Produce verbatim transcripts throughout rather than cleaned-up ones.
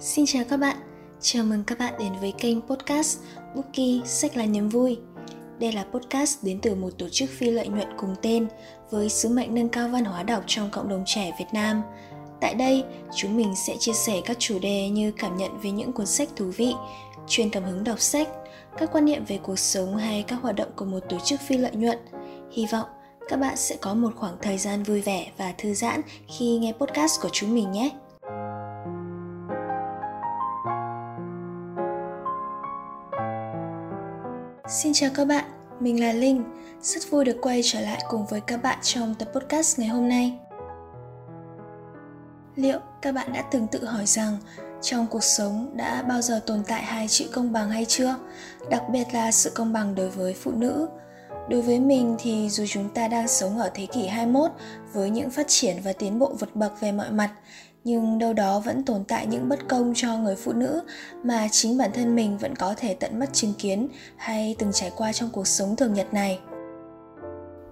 Xin chào các bạn, chào mừng các bạn đến với kênh podcast Bookie Sách là Niềm Vui. Đây là podcast đến từ một tổ chức phi lợi nhuận cùng tên với sứ mệnh nâng cao văn hóa đọc trong cộng đồng trẻ Việt Nam. Tại đây, chúng mình sẽ chia sẻ các chủ đề như cảm nhận về những cuốn sách thú vị, truyền cảm hứng đọc sách, các quan niệm về cuộc sống hay các hoạt động của một tổ chức phi lợi nhuận. Hy vọng các bạn sẽ có một khoảng thời gian vui vẻ và thư giãn khi nghe podcast của chúng mình nhé. Xin chào các bạn, mình là Linh. Rất vui được quay trở lại cùng với các bạn trong tập podcast ngày hôm nay. Liệu các bạn đã từng tự hỏi rằng trong cuộc sống đã bao giờ tồn tại hai chữ công bằng hay chưa? Đặc biệt là sự công bằng đối với phụ nữ. Đối với mình thì dù chúng ta đang sống ở thế kỷ hai mươi mốt với những phát triển và tiến bộ vượt bậc về mọi mặt, nhưng đâu đó vẫn tồn tại những bất công cho người phụ nữ mà chính bản thân mình vẫn có thể tận mắt chứng kiến hay từng trải qua trong cuộc sống thường nhật này.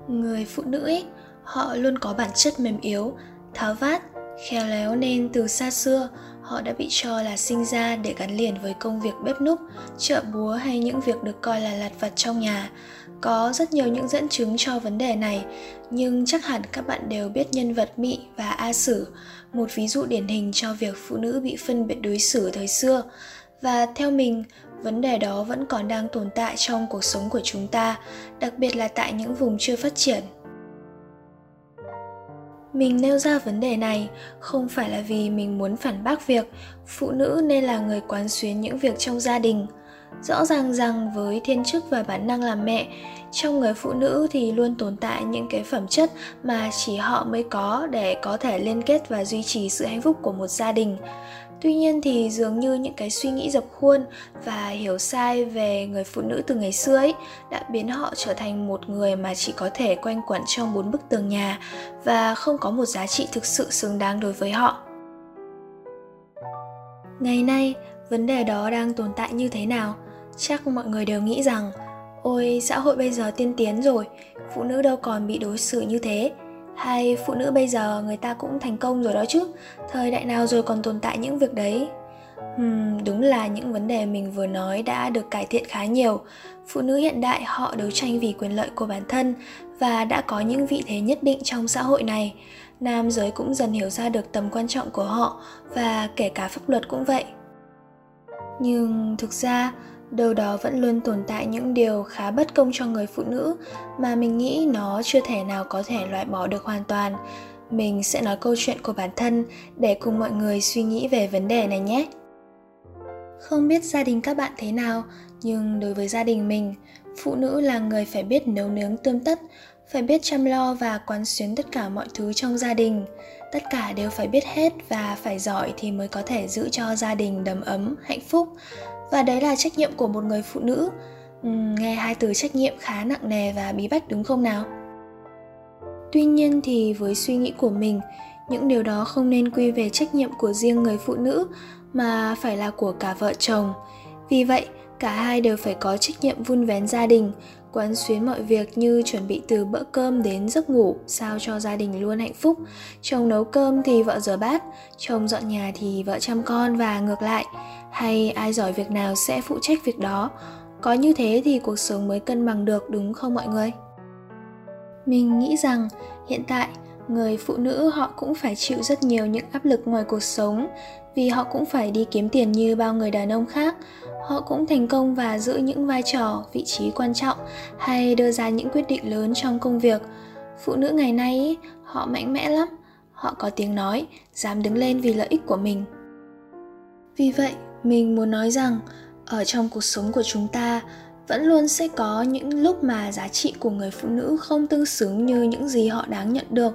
Người phụ nữ ấy, họ luôn có bản chất mềm yếu, tháo vát, khéo léo nên từ xa xưa họ đã bị cho là sinh ra để gắn liền với công việc bếp núc, chợ búa hay những việc được coi là lặt vặt trong nhà. Có rất nhiều những dẫn chứng cho vấn đề này, nhưng chắc hẳn các bạn đều biết nhân vật Mị và A Sử, một ví dụ điển hình cho việc phụ nữ bị phân biệt đối xử thời xưa. Và theo mình, vấn đề đó vẫn còn đang tồn tại trong cuộc sống của chúng ta, đặc biệt là tại những vùng chưa phát triển. Mình nêu ra vấn đề này không phải là vì mình muốn phản bác việc phụ nữ nên là người quán xuyến những việc trong gia đình. Rõ ràng rằng với thiên chức và bản năng làm mẹ, trong người phụ nữ thì luôn tồn tại những cái phẩm chất mà chỉ họ mới có để có thể liên kết và duy trì sự hạnh phúc của một gia đình. Tuy nhiên thì dường như những cái suy nghĩ dập khuôn và hiểu sai về người phụ nữ từ ngày xưa ấy đã biến họ trở thành một người mà chỉ có thể quanh quẩn trong bốn bức tường nhà và không có một giá trị thực sự xứng đáng đối với họ. Ngày nay, vấn đề đó đang tồn tại như thế nào? Chắc mọi người đều nghĩ rằng, ôi xã hội bây giờ tiên tiến rồi, phụ nữ đâu còn bị đối xử như thế. Hay phụ nữ bây giờ người ta cũng thành công rồi đó chứ, thời đại nào rồi còn tồn tại những việc đấy. Hmm, đúng là những vấn đề mình vừa nói đã được cải thiện khá nhiều. Phụ nữ hiện đại họ đấu tranh vì quyền lợi của bản thân và đã có những vị thế nhất định trong xã hội này. Nam giới cũng dần hiểu ra được tầm quan trọng của họ và kể cả pháp luật cũng vậy. Nhưng thực ra, đâu đó vẫn luôn tồn tại những điều khá bất công cho người phụ nữ mà mình nghĩ nó chưa thể nào có thể loại bỏ được hoàn toàn. Mình sẽ nói câu chuyện của bản thân để cùng mọi người suy nghĩ về vấn đề này nhé. Không biết gia đình các bạn thế nào, nhưng đối với gia đình mình, phụ nữ là người phải biết nấu nướng tươm tất, phải biết chăm lo và quán xuyến tất cả mọi thứ trong gia đình. Tất cả đều phải biết hết và phải giỏi thì mới có thể giữ cho gia đình đầm ấm, hạnh phúc. Và đấy là trách nhiệm của một người phụ nữ. Uhm, nghe hai từ trách nhiệm khá nặng nề và bí bách đúng không nào? Tuy nhiên thì với suy nghĩ của mình, những điều đó không nên quy về trách nhiệm của riêng người phụ nữ mà phải là của cả vợ chồng. Vì vậy, cả hai đều phải có trách nhiệm vun vén gia đình, quán xuyến mọi việc như chuẩn bị từ bữa cơm đến giấc ngủ sao cho gia đình luôn hạnh phúc. Chồng nấu cơm thì vợ rửa bát, chồng dọn nhà thì vợ chăm con và ngược lại. Hay ai giỏi việc nào sẽ phụ trách việc đó. Có như thế thì cuộc sống mới cân bằng được đúng không mọi người? Mình nghĩ rằng hiện tại người phụ nữ họ cũng phải chịu rất nhiều những áp lực ngoài cuộc sống vì họ cũng phải đi kiếm tiền như bao người đàn ông khác. Họ cũng thành công và giữ những vai trò, vị trí quan trọng hay đưa ra những quyết định lớn trong công việc. Phụ nữ ngày nay, họ mạnh mẽ lắm, họ có tiếng nói, dám đứng lên vì lợi ích của mình. Vì vậy, mình muốn nói rằng, ở trong cuộc sống của chúng ta, vẫn luôn sẽ có những lúc mà giá trị của người phụ nữ không tương xứng như những gì họ đáng nhận được.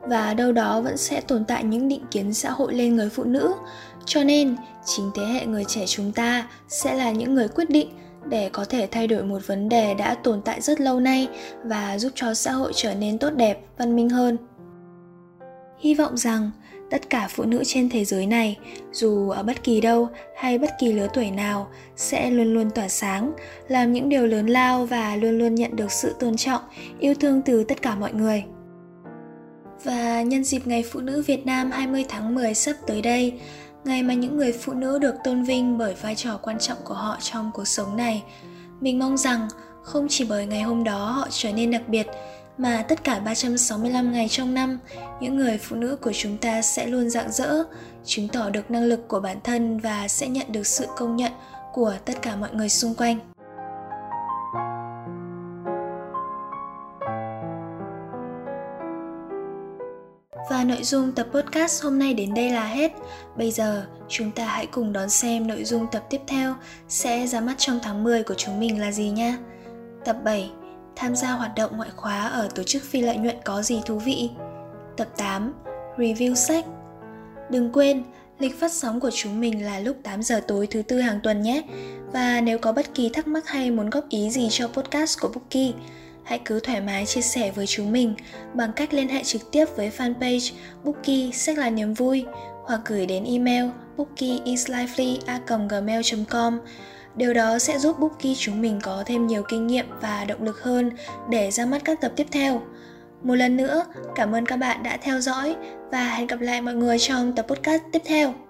Và đâu đó vẫn sẽ tồn tại những định kiến xã hội lên người phụ nữ. Cho nên, chính thế hệ người trẻ chúng ta sẽ là những người quyết định để có thể thay đổi một vấn đề đã tồn tại rất lâu nay và giúp cho xã hội trở nên tốt đẹp, văn minh hơn. Hy vọng rằng tất cả phụ nữ trên thế giới này, dù ở bất kỳ đâu hay bất kỳ lứa tuổi nào, sẽ luôn luôn tỏa sáng, làm những điều lớn lao và luôn luôn nhận được sự tôn trọng, yêu thương từ tất cả mọi người. Và nhân dịp Ngày Phụ Nữ Việt Nam hai mươi tháng mười sắp tới đây, ngày mà những người phụ nữ được tôn vinh bởi vai trò quan trọng của họ trong cuộc sống này. Mình mong rằng không chỉ bởi ngày hôm đó họ trở nên đặc biệt, mà tất cả ba trăm sáu mươi lăm ngày trong năm, những người phụ nữ của chúng ta sẽ luôn rạng rỡ, chứng tỏ được năng lực của bản thân và sẽ nhận được sự công nhận của tất cả mọi người xung quanh. Và nội dung tập podcast hôm nay đến đây là hết. Bây giờ chúng ta hãy cùng đón xem nội dung tập tiếp theo sẽ ra mắt trong tháng mười của chúng mình là gì nhé. Tập bảy. Tham gia hoạt động ngoại khóa ở tổ chức phi lợi nhuận có gì thú vị. Tập tám. Review sách. Đừng quên, lịch phát sóng của chúng mình là lúc tám giờ tối thứ tư hàng tuần nhé. Và nếu có bất kỳ thắc mắc hay muốn góp ý gì cho podcast của Bookie, hãy cứ thoải mái chia sẻ với chúng mình bằng cách liên hệ trực tiếp với fanpage Bookie Sách là Niềm Vui hoặc gửi đến email bookie is lively a còng gmail chấm com. Điều đó sẽ giúp Bookie chúng mình có thêm nhiều kinh nghiệm và động lực hơn để ra mắt các tập tiếp theo. Một lần nữa, cảm ơn các bạn đã theo dõi và hẹn gặp lại mọi người trong tập podcast tiếp theo.